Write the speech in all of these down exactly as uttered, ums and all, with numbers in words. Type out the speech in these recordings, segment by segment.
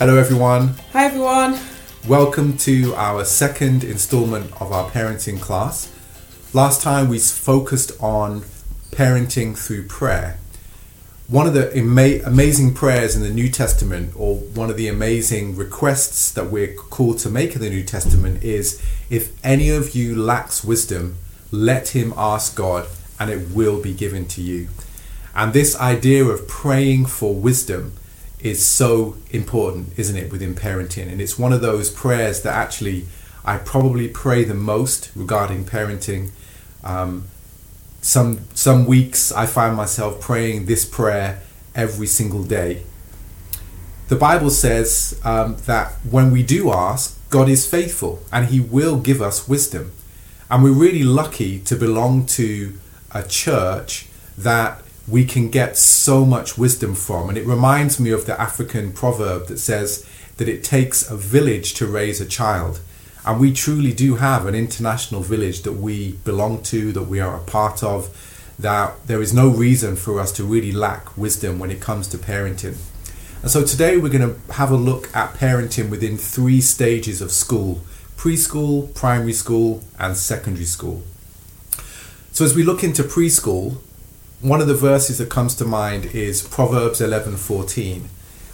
Hello everyone. Hi everyone. Welcome to our second instalment of our parenting class. Last time we focused on parenting through prayer. One of the ama- amazing prayers in the New Testament, or one of the amazing requests that we're called to make in the New Testament, is if any of you lacks wisdom, let him ask God and it will be given to you. And this idea of praying for wisdom is so important, isn't it, within parenting? And it's one of those prayers that actually I probably pray the most regarding parenting. Um, some some weeks I find myself praying this prayer every single day. The Bible says um, that when we do ask, God is faithful and he will give us wisdom. And we're really lucky to belong to a church that we can get so much wisdom from. And it reminds me of the African proverb that says that it takes a village to raise a child. And we truly do have an international village that we belong to, that we are a part of, that there is no reason for us to really lack wisdom when it comes to parenting. And so today we're going to have a look at parenting within three stages of school: preschool, primary school, and secondary school. So as we look into preschool, one of the verses that comes to mind is Proverbs eleven fourteen,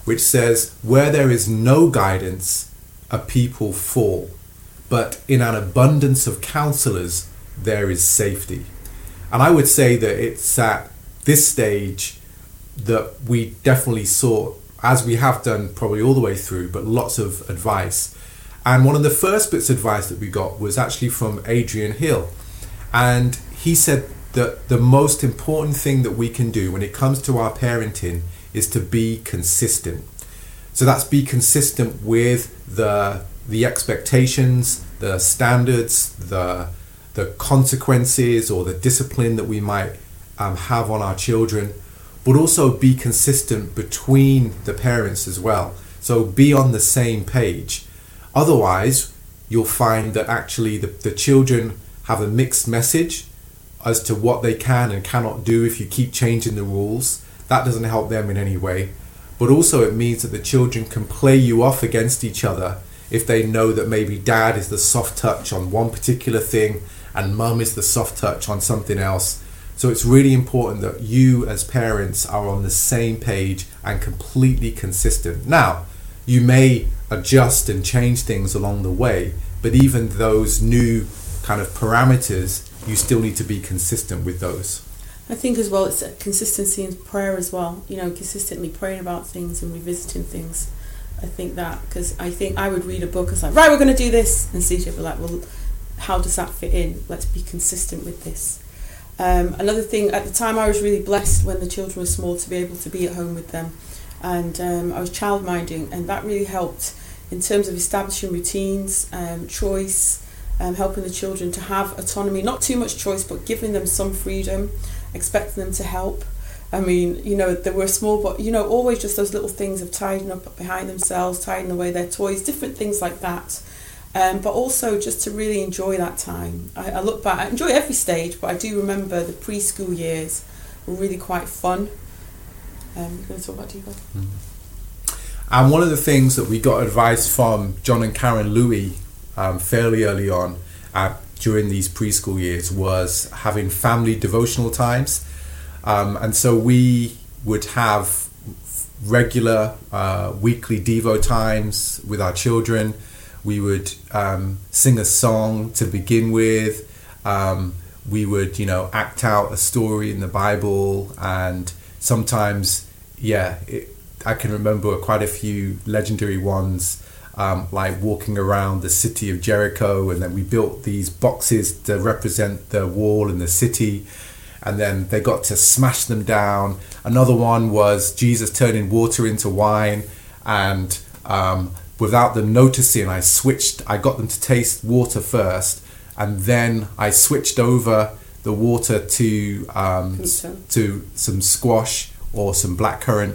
which says, "Where there is no guidance, a people fall, but in an abundance of counselors, there is safety." And I would say that it's at this stage that we definitely saw, as we have done probably all the way through, but lots of advice. And one of the first bits of advice that we got was actually from Adrian Hill. And he said that the most important thing that we can do when it comes to our parenting is to be consistent. So that's be consistent with the the expectations, the standards, the the consequences or the discipline that we might um, have on our children, but also be consistent between the parents as well. So be on the same page. Otherwise, you'll find that actually the, the children have a mixed message as to what they can and cannot do if you keep changing the rules. That doesn't help them in any way. But also it means that the children can play you off against each other if they know that maybe dad is the soft touch on one particular thing and mum is the soft touch on something else. So it's really important that you as parents are on the same page and completely consistent. Now, you may adjust and change things along the way, but even those new kind of parameters, you still need to be consistent with those. I think as well, it's consistency in prayer as well. You know, consistently praying about things and revisiting things. I think that, because I think I would read a book, it's like, right, we're going to do this. And C J would be like, well, how does that fit in? Let's be consistent with this. Um, another thing, at the time I was really blessed when the children were small to be able to be at home with them. And um, I was childminding, and that really helped in terms of establishing routines, um, choice, Um, helping the children to have autonomy, not too much choice, but giving them some freedom, expecting them to help. I mean, you know, they were small, but, you know, always just those little things of tidying up behind themselves, tidying away their toys, different things like that. Um, but also just to really enjoy that time. I, I look back, I enjoy every stage, but I do remember the preschool years were really quite fun. Um, we're going to talk about Diva. Mm-hmm. And one of the things that we got advice from John and Karen Louie Um, fairly early on uh, during these preschool years was having family devotional times. Um, and so we would have regular uh, weekly Devo times with our children. We would um, sing a song to begin with. Um, we would, you know, act out a story in the Bible. And sometimes, yeah, it, I can remember quite a few legendary ones. Um, like walking around the city of Jericho, and then we built these boxes to represent the wall and the city, and then they got to smash them down. Another one was Jesus turning water into wine, and um, without them noticing, I switched, I got them to taste water first, and then I switched over the water to um, to some squash or some blackcurrant,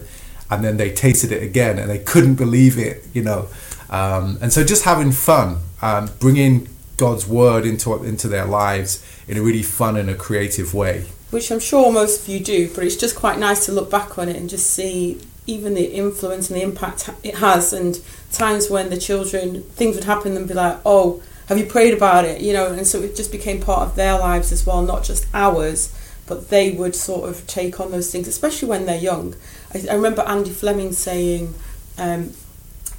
and then they tasted it again and they couldn't believe it, you know. Um, and so just having fun, um, bringing God's word into into their lives in a really fun and a creative way. Which I'm sure most of you do, but it's just quite nice to look back on it and just see even the influence and the impact it has, and times when the children, things would happen and be like, oh, have you prayed about it? You know, and so it just became part of their lives as well, not just ours, but they would sort of take on those things, especially when they're young. I, I remember Andy Fleming saying, um,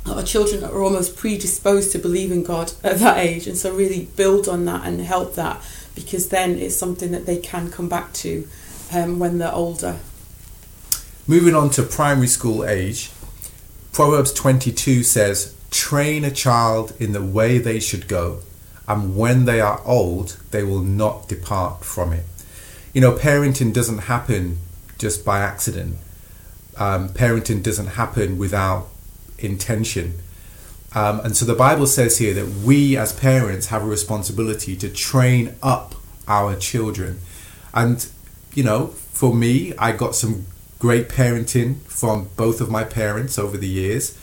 our children are almost predisposed to believe in God at that age, and so really build on that and help that, because then it's something that they can come back to um, when they're older. Moving on to primary school age, Proverbs twenty-two says, train a child in the way they should go, and when they are old, they will not depart from it. You know, parenting doesn't happen just by accident. Um, parenting doesn't happen without intention. Um, and so the Bible says here that we as parents have a responsibility to train up our children. And, you know, for me, I got some great parenting from both of my parents over the years.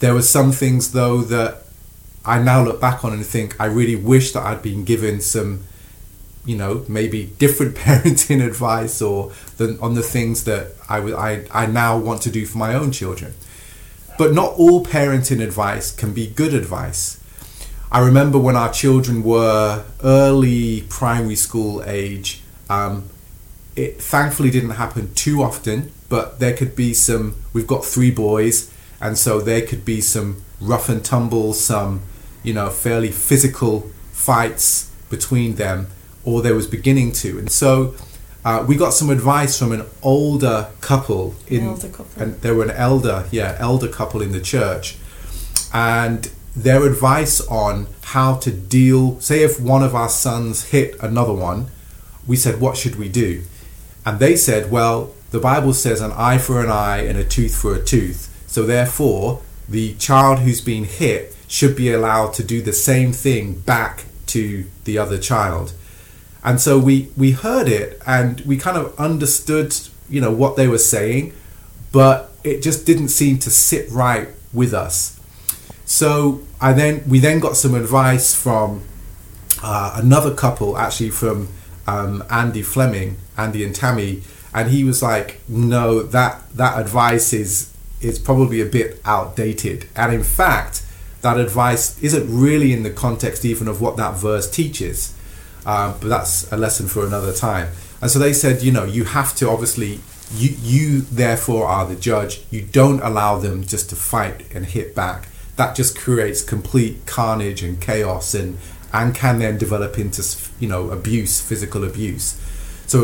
There were some things, though, that I now look back on and think I really wish that I'd been given some, you know, maybe different parenting advice or the, on the things that I, I, I now want to do for my own children. But not all parenting advice can be good advice. I remember when our children were early primary school age, um, it thankfully didn't happen too often, but there could be some, we've got three boys, and so there could be some rough and tumble, some, you know, fairly physical fights between them, or there was beginning to. And so Uh, we got some advice from an older couple, in, elder couple. And they were an elder, yeah, elder couple in the church, and their advice on how to deal. Say, if one of our sons hit another one, we said, "What should we do?" And they said, "Well, the Bible says an eye for an eye and a tooth for a tooth. So therefore, the child who's been hit should be allowed to do the same thing back to the other child." And so we, we heard it and we kind of understood, you know, what they were saying, but it just didn't seem to sit right with us. So I then we then got some advice from uh, another couple, actually from um, Andy Fleming, Andy and Tammy, and he was like, no, that that advice is is probably a bit outdated. And in fact, that advice isn't really in the context even of what that verse teaches. Um, but that's a lesson for another time. And so they said, you know, you have to obviously, you, you therefore are the judge. You don't allow them just to fight and hit back. That just creates complete carnage and chaos and, and can then develop into, you know, abuse, physical abuse. So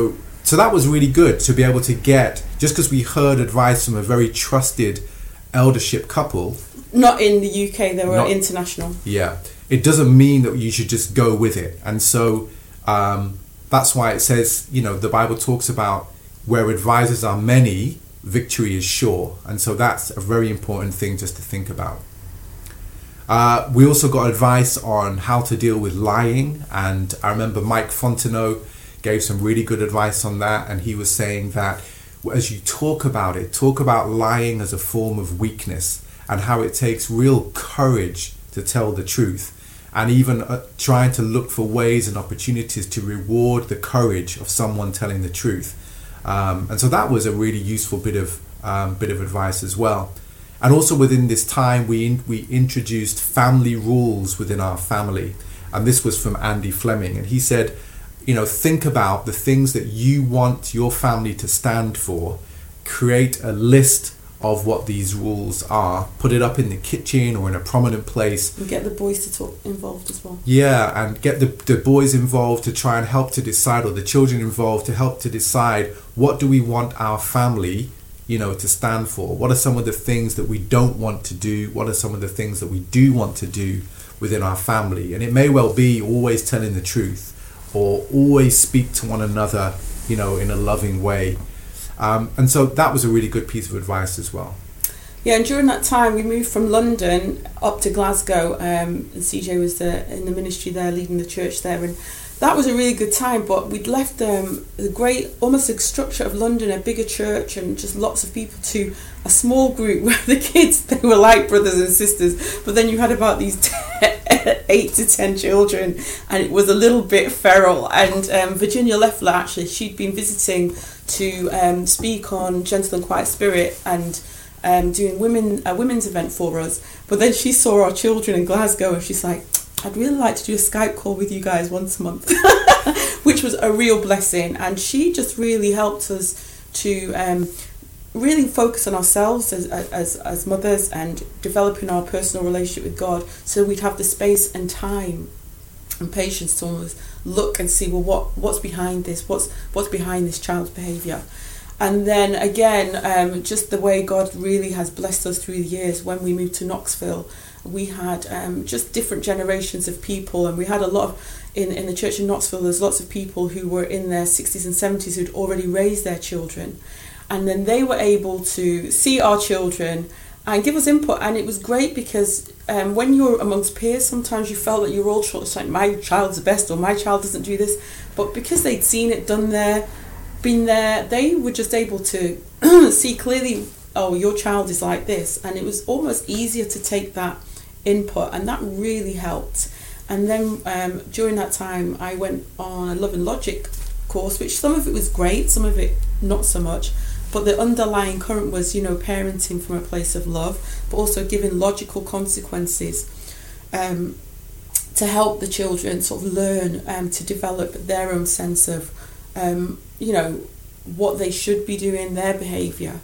so that was really good to be able to get, just because we heard advice from a very trusted eldership couple. Not in the U K, they were not, international. Yeah. It doesn't mean that you should just go with it. And so um, that's why it says, you know, the Bible talks about where advisors are many, victory is sure. And so that's a very important thing just to think about. Uh, we also got advice on how to deal with lying. And I remember Mike Fontenot gave some really good advice on that. And he was saying that as you talk about it, talk about lying as a form of weakness and how it takes real courage to tell the truth, and even uh, trying to look for ways and opportunities to reward the courage of someone telling the truth. Um, and so that was a really useful bit of um, bit of advice as well. And also within this time, we in, we introduced family rules within our family. And this was from Andy Fleming. And he said, you know, think about the things that you want your family to stand for. Create a list of what these rules are, put it up in the kitchen or in a prominent place. And get the boys to talk involved as well. Yeah, and get the, the boys involved to try and help to decide, or the children involved to help to decide, what do we want our family, you know, to stand for? What are some of the things that we don't want to do? What are some of the things that we do want to do within our family? And it may well be always telling the truth or always speak to one another, you know, in a loving way. Um, and so that was a really good piece of advice as well. Yeah, and during that time we moved from London up to Glasgow, um, and C J was the, in the ministry there, leading the church there, and that was a really good time. But we'd left um, the great, almost the structure of London, a bigger church and just lots of people, to a small group where the kids, they were like brothers and sisters, but then you had about these eight to ten children, and it was a little bit feral. And um, Virginia Leffler, actually, she'd been visiting to um, speak on Gentle and Quiet Spirit, and um, doing women a women's event for us. But then she saw our children in Glasgow and she's like, I'd really like to do a Skype call with you guys once a month, which was a real blessing. And she just really helped us to um, really focus on ourselves as, as as mothers and developing our personal relationship with God, so we'd have the space and time and patience to almost look and see, well, what what's behind this? What's what's behind this child's behaviour? And then again, um, just the way God really has blessed us through the years. When we moved to Knoxville, we had um, just different generations of people, and we had a lot of, in, in the church in Knoxville, there's lots of people who were in their sixties and seventies who'd already raised their children. And then they were able to see our children and give us input. And it was great because um, when you're amongst peers, sometimes you felt that you were all short, like, my child's the best, or my child doesn't do this. But because they'd seen it done there, been there, they were just able to see clearly, oh, your child is like this. And it was almost easier to take that input. And that really helped. And then um, during that time, I went on a Love and Logic course, which some of it was great, some of it not so much. But the underlying current was, you know, parenting from a place of love, but also giving logical consequences um, to help the children sort of learn um, to develop their own sense of, um, you know, what they should be doing, their behaviour.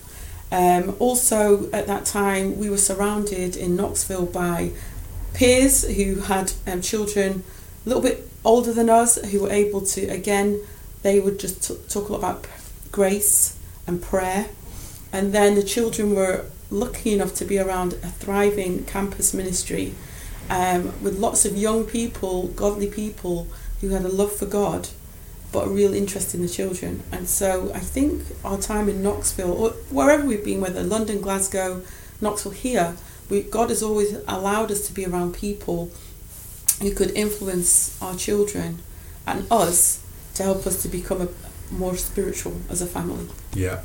Um, also, at that time, we were surrounded in Knoxville by peers who had um, children a little bit older than us, who were able to, again, they would just t- talk a lot about grace and prayer. And then the children were lucky enough to be around a thriving campus ministry um, with lots of young people, godly people, who had a love for God but a real interest in the children. And so I think our time in Knoxville, or wherever we've been, whether London, Glasgow, Knoxville, here, we, God has always allowed us to be around people who could influence our children and us to help us to become a more spiritual as a family. Yeah.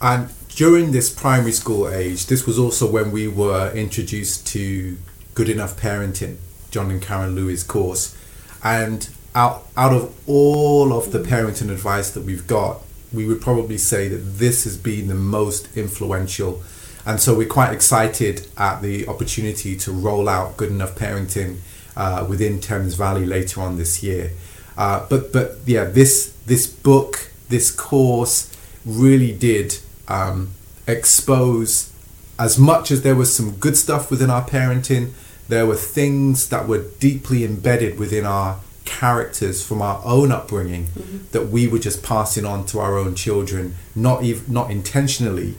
And during this primary school age, this was also when we were introduced to Good Enough Parenting, John and Karen Louie's course. And out out of all of the parenting advice that we've got, we would probably say that this has been the most influential. And so we're quite excited at the opportunity to roll out Good Enough Parenting uh, within Thames Valley later on this year. Uh, but but yeah, this this book, this course, really did um, expose, as much as there was some good stuff within our parenting, there were things that were deeply embedded within our characters from our own upbringing, mm-hmm. that we were just passing on to our own children, not even, not intentionally.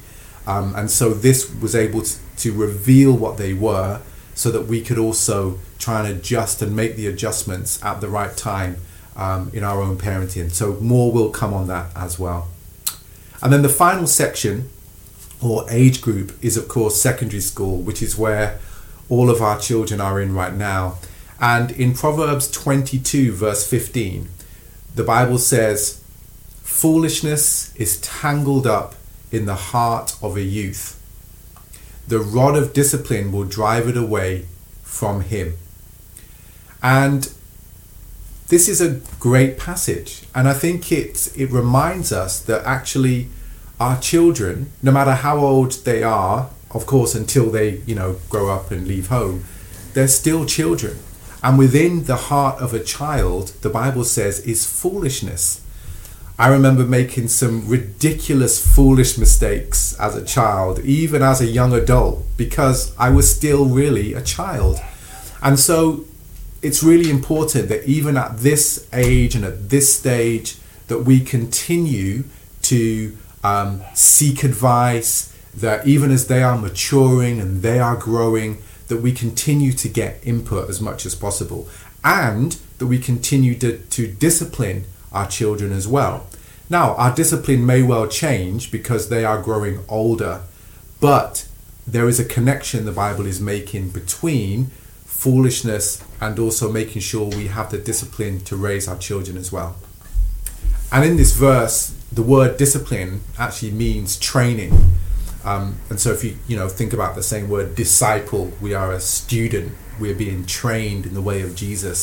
Um, and so this was able to, to reveal what they were, so that we could also try and adjust and make the adjustments at the right time Um, in our own parenting. So more will come on that as well. And then the final section or age group is, of course, secondary school, which is where all of our children are in right now. And in Proverbs twenty-two verse fifteen, the Bible says, "Foolishness is tangled up in the heart of a youth. The rod of discipline will drive it away from him." And this is a great passage, and I think it it reminds us that actually our children, no matter how old they are, of course, until they, you know, grow up and leave home, they're still children. And within the heart of a child, the Bible says, is foolishness. I remember making some ridiculous, foolish mistakes as a child, even as a young adult, because I was still really a child. And so it's really important that even at this age and at this stage, that we continue to um, seek advice, that even as they are maturing and they are growing, that we continue to get input as much as possible, and that we continue to, to discipline our children as well. Now, our discipline may well change because they are growing older, but there is a connection the Bible is making between foolishness and also making sure we have the discipline to raise our children as well. And in this verse, the word discipline actually means training. Um, and so if you you know think about the same word disciple, we are a student, we're being trained in the way of Jesus.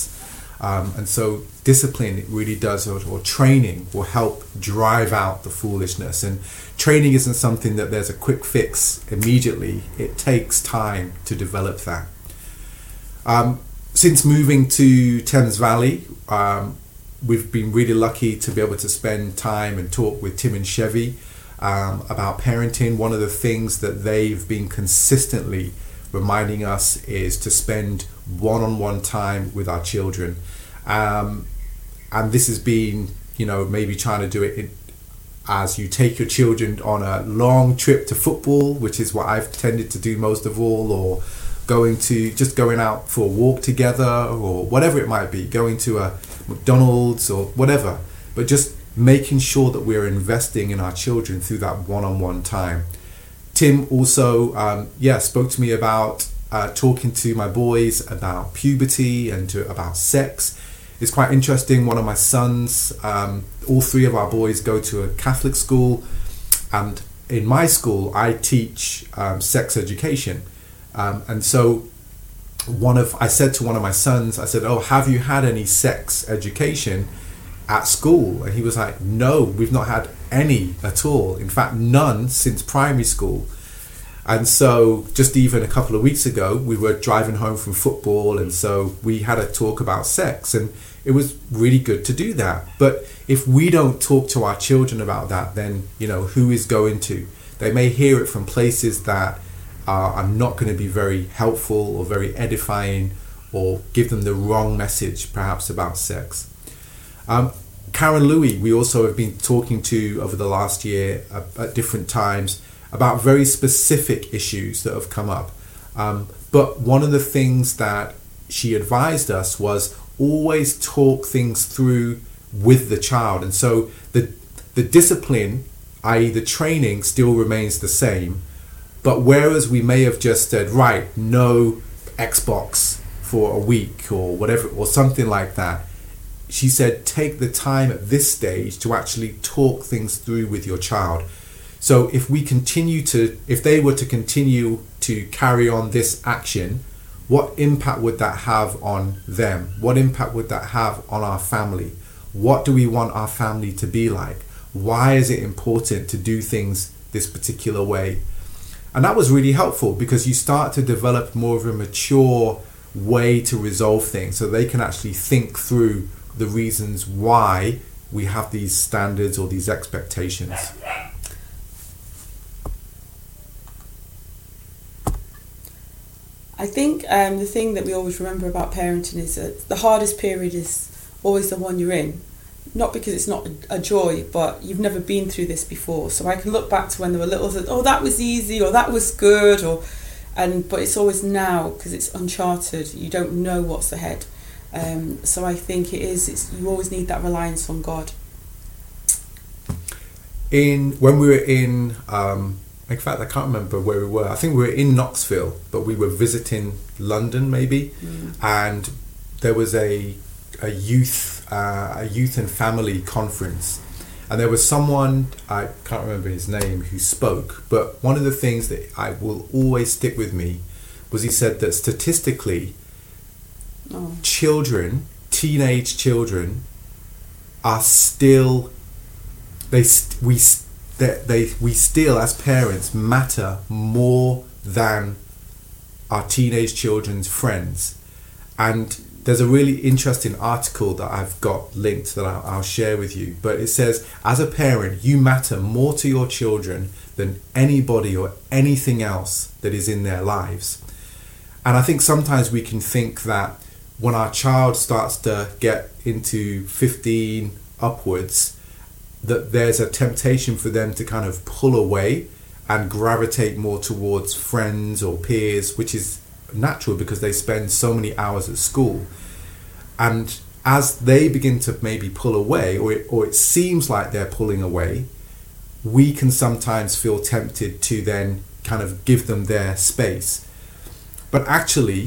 Um, and so discipline, it really does, or, or training will help drive out the foolishness. And training isn't something that there's a quick fix immediately. It takes time to develop that. Um, since moving to Thames Valley, um, we've been really lucky to be able to spend time and talk with Tim and Chevy um, about parenting. One of the things that they've been consistently reminding us is to spend one-on-one time with our children. Um, and this has been, you know, maybe trying to do it in, as you take your children on a long trip to football, which is what I've tended to do most of all, or going to just going out for a walk together, or whatever it might be, going to a McDonald's or whatever, but just making sure that we're investing in our children through that one-on-one time. Tim also, um, yeah, spoke to me about uh, talking to my boys about puberty and to, about sex. It's quite interesting. One of my sons, um, all three of our boys go to a Catholic school, and in my school, I teach um, sex education. Um, and so one of I said to one of my sons, I said, oh, have you had any sex education at school? And he was like, no, we've not had any at all. In fact, none since primary school. And so just even a couple of weeks ago, we were driving home from football, and so we had a talk about sex, and it was really good to do that. But if we don't talk to our children about that, then, you know, who is going to? They may hear it from places that Uh, I'm not going to be very helpful or very edifying, or give them the wrong message perhaps about sex. Um, Karen Louie, we also have been talking to over the last year uh, at different times about very specific issues that have come up. Um, but one of the things that she advised us was always talk things through with the child. And so the the discipline, that is the training, still remains the same. But whereas we may have just said, right, no Xbox for a week or whatever, or something like that, she said, take the time at this stage to actually talk things through with your child. So if we continue to, if they were to continue to carry on this action, what impact would that have on them? What impact would that have on our family? What do we want our family to be like? Why is it important to do things this particular way? And that was really helpful, because you start to develop more of a mature way to resolve things, so they can actually think through the reasons why we have these standards or these expectations. I think um, the thing that we always remember about parenting is that the hardest period is always the one you're in. Not because it's not a joy, but you've never been through this before. So I can look back to when they were little and, oh, that was easy, or that was good, or and but it's always now, because it's uncharted. You don't know what's ahead. Um, so I think it is, it's, you always need that reliance on God. In when we were in, um, in fact, I can't remember where we were. I think we were in Knoxville, but we were visiting London maybe. Mm. And there was a... a youth uh, a youth and family conference, and there was someone, I can't remember his name, who spoke, but one of the things that I will always stick with me was he said that statistically oh. children teenage children are still they we they, they we still as parents matter more than our teenage children's friends. And there's a really interesting article that I've got linked that I'll, I'll share with you. But it says, as a parent, you matter more to your children than anybody or anything else that is in their lives. And I think sometimes we can think that when our child starts to get into fifteen upwards, that there's a temptation for them to kind of pull away and gravitate more towards friends or peers, which is natural because they spend so many hours at school. And as they begin to maybe pull away, or it, or it seems like they're pulling away, we can sometimes feel tempted to then kind of give them their space. But actually,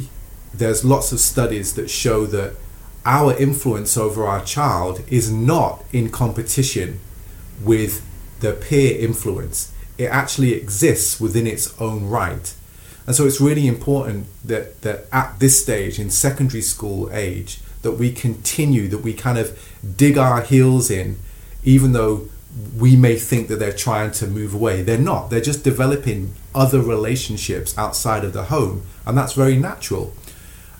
there's lots of studies that show that our influence over our child is not in competition with the peer influence. It actually exists within its own right. And so it's really important that, that at this stage, in secondary school age, that we continue, that we kind of dig our heels in, even though we may think that they're trying to move away. They're not. They're just developing other relationships outside of the home, and that's very natural.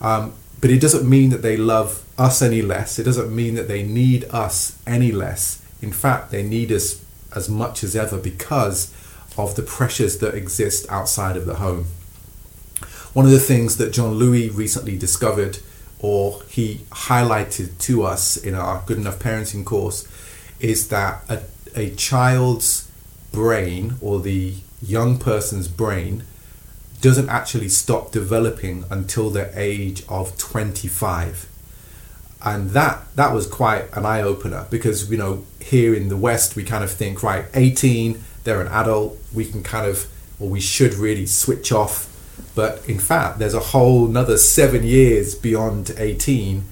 Um, but it doesn't mean that they love us any less. It doesn't mean that they need us any less. In fact, they need us as much as ever because of the pressures that exist outside of the home. One of the things that John Louie recently discovered, or he highlighted to us in our Good Enough Parenting course, is that a, a child's brain, or the young person's brain, doesn't actually stop developing until the age of twenty-five. And that that was quite an eye-opener, because, you know, here in the West we kind of think, right, eighteen, they're an adult, we can kind of, or we should really switch off. But in fact, there's a whole another seven years beyond eighteen,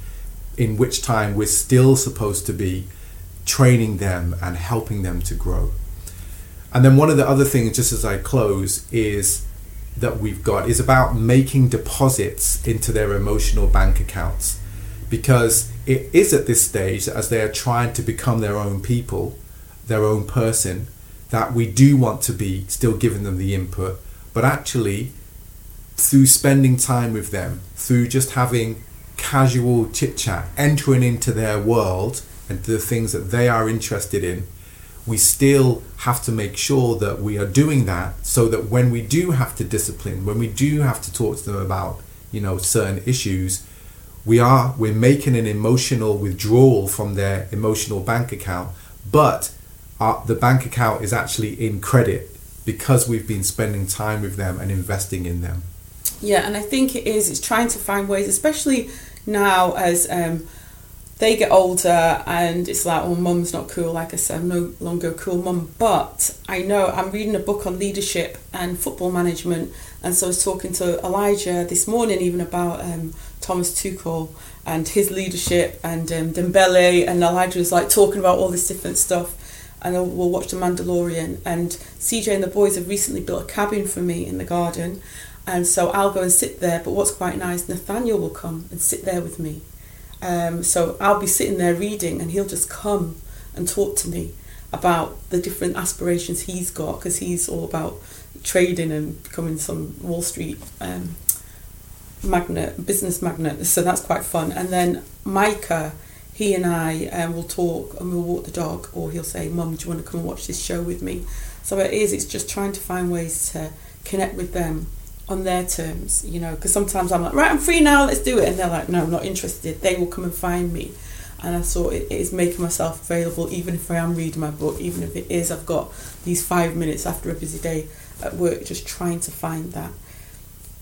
in which time we're still supposed to be training them and helping them to grow. And then one of the other things, just as I close, is that we've got is about making deposits into their emotional bank accounts, because it is at this stage, as they are trying to become their own people, their own person, that we do want to be still giving them the input. But actually, through spending time with them, through just having casual chit chat, entering into their world and the things that they are interested in, we still have to make sure that we are doing that, so that when we do have to discipline, when we do have to talk to them about, you know, certain issues, we are we're making an emotional withdrawal from their emotional bank account, but our, the bank account is actually in credit because we've been spending time with them and investing in them. Yeah, and I think it is, it's trying to find ways, especially now as um, they get older, and it's like, oh, mum's not cool, like I said, I'm no longer a cool mum. But I know, I'm reading a book on leadership and football management, and so I was talking to Elijah this morning even about um, Thomas Tuchel and his leadership and um, Dembele, and Elijah was like talking about all this different stuff. And we'll watch The Mandalorian, and C J and the boys have recently built a cabin for me in the garden, and so I'll go and sit there. But what's quite nice, Nathaniel will come and sit there with me, um, so I'll be sitting there reading, and he'll just come and talk to me about the different aspirations he's got, because he's all about trading and becoming some Wall Street um, magnet, business magnet, so that's quite fun. And then Micah, he and I um, will talk, and we'll walk the dog, or he'll say, Mum, do you want to come and watch this show with me? So it is, it's just trying to find ways to connect with them on their terms, you know, because sometimes I'm like, right, I'm free now, let's do it. And they're like, no, I'm not interested. They will come and find me. And I thought it is making myself available, even if I am reading my book, even if it is, I've got these five minutes after a busy day at work, just trying to find that.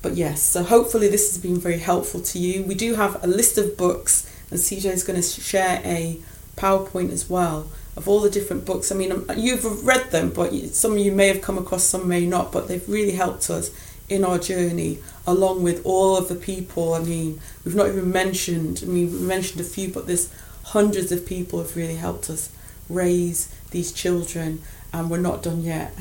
But yes, so hopefully this has been very helpful to you. We do have a list of books, and C J is going to share a PowerPoint as well of all the different books. I mean, you've read them, but some of you may have come across, some may not, but they've really helped us in our journey, along with all of the people. I mean, we've not even mentioned, I mean, we mentioned a few, but there's hundreds of people have really helped us raise these children, and we're not done yet.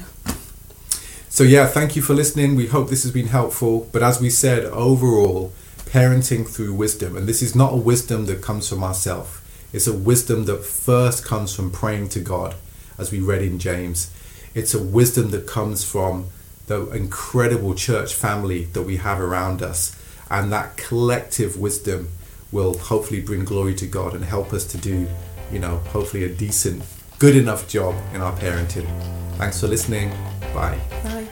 So yeah, thank you for listening. We hope this has been helpful. But as we said, overall, parenting through wisdom, and this is not a wisdom that comes from ourselves, it's a wisdom that first comes from praying to God, as we read in James. It's a wisdom that comes from the incredible church family that we have around us, and that collective wisdom will hopefully bring glory to God and help us to do, you know, hopefully a decent, good enough job in our parenting. Thanks for listening. Bye. Bye.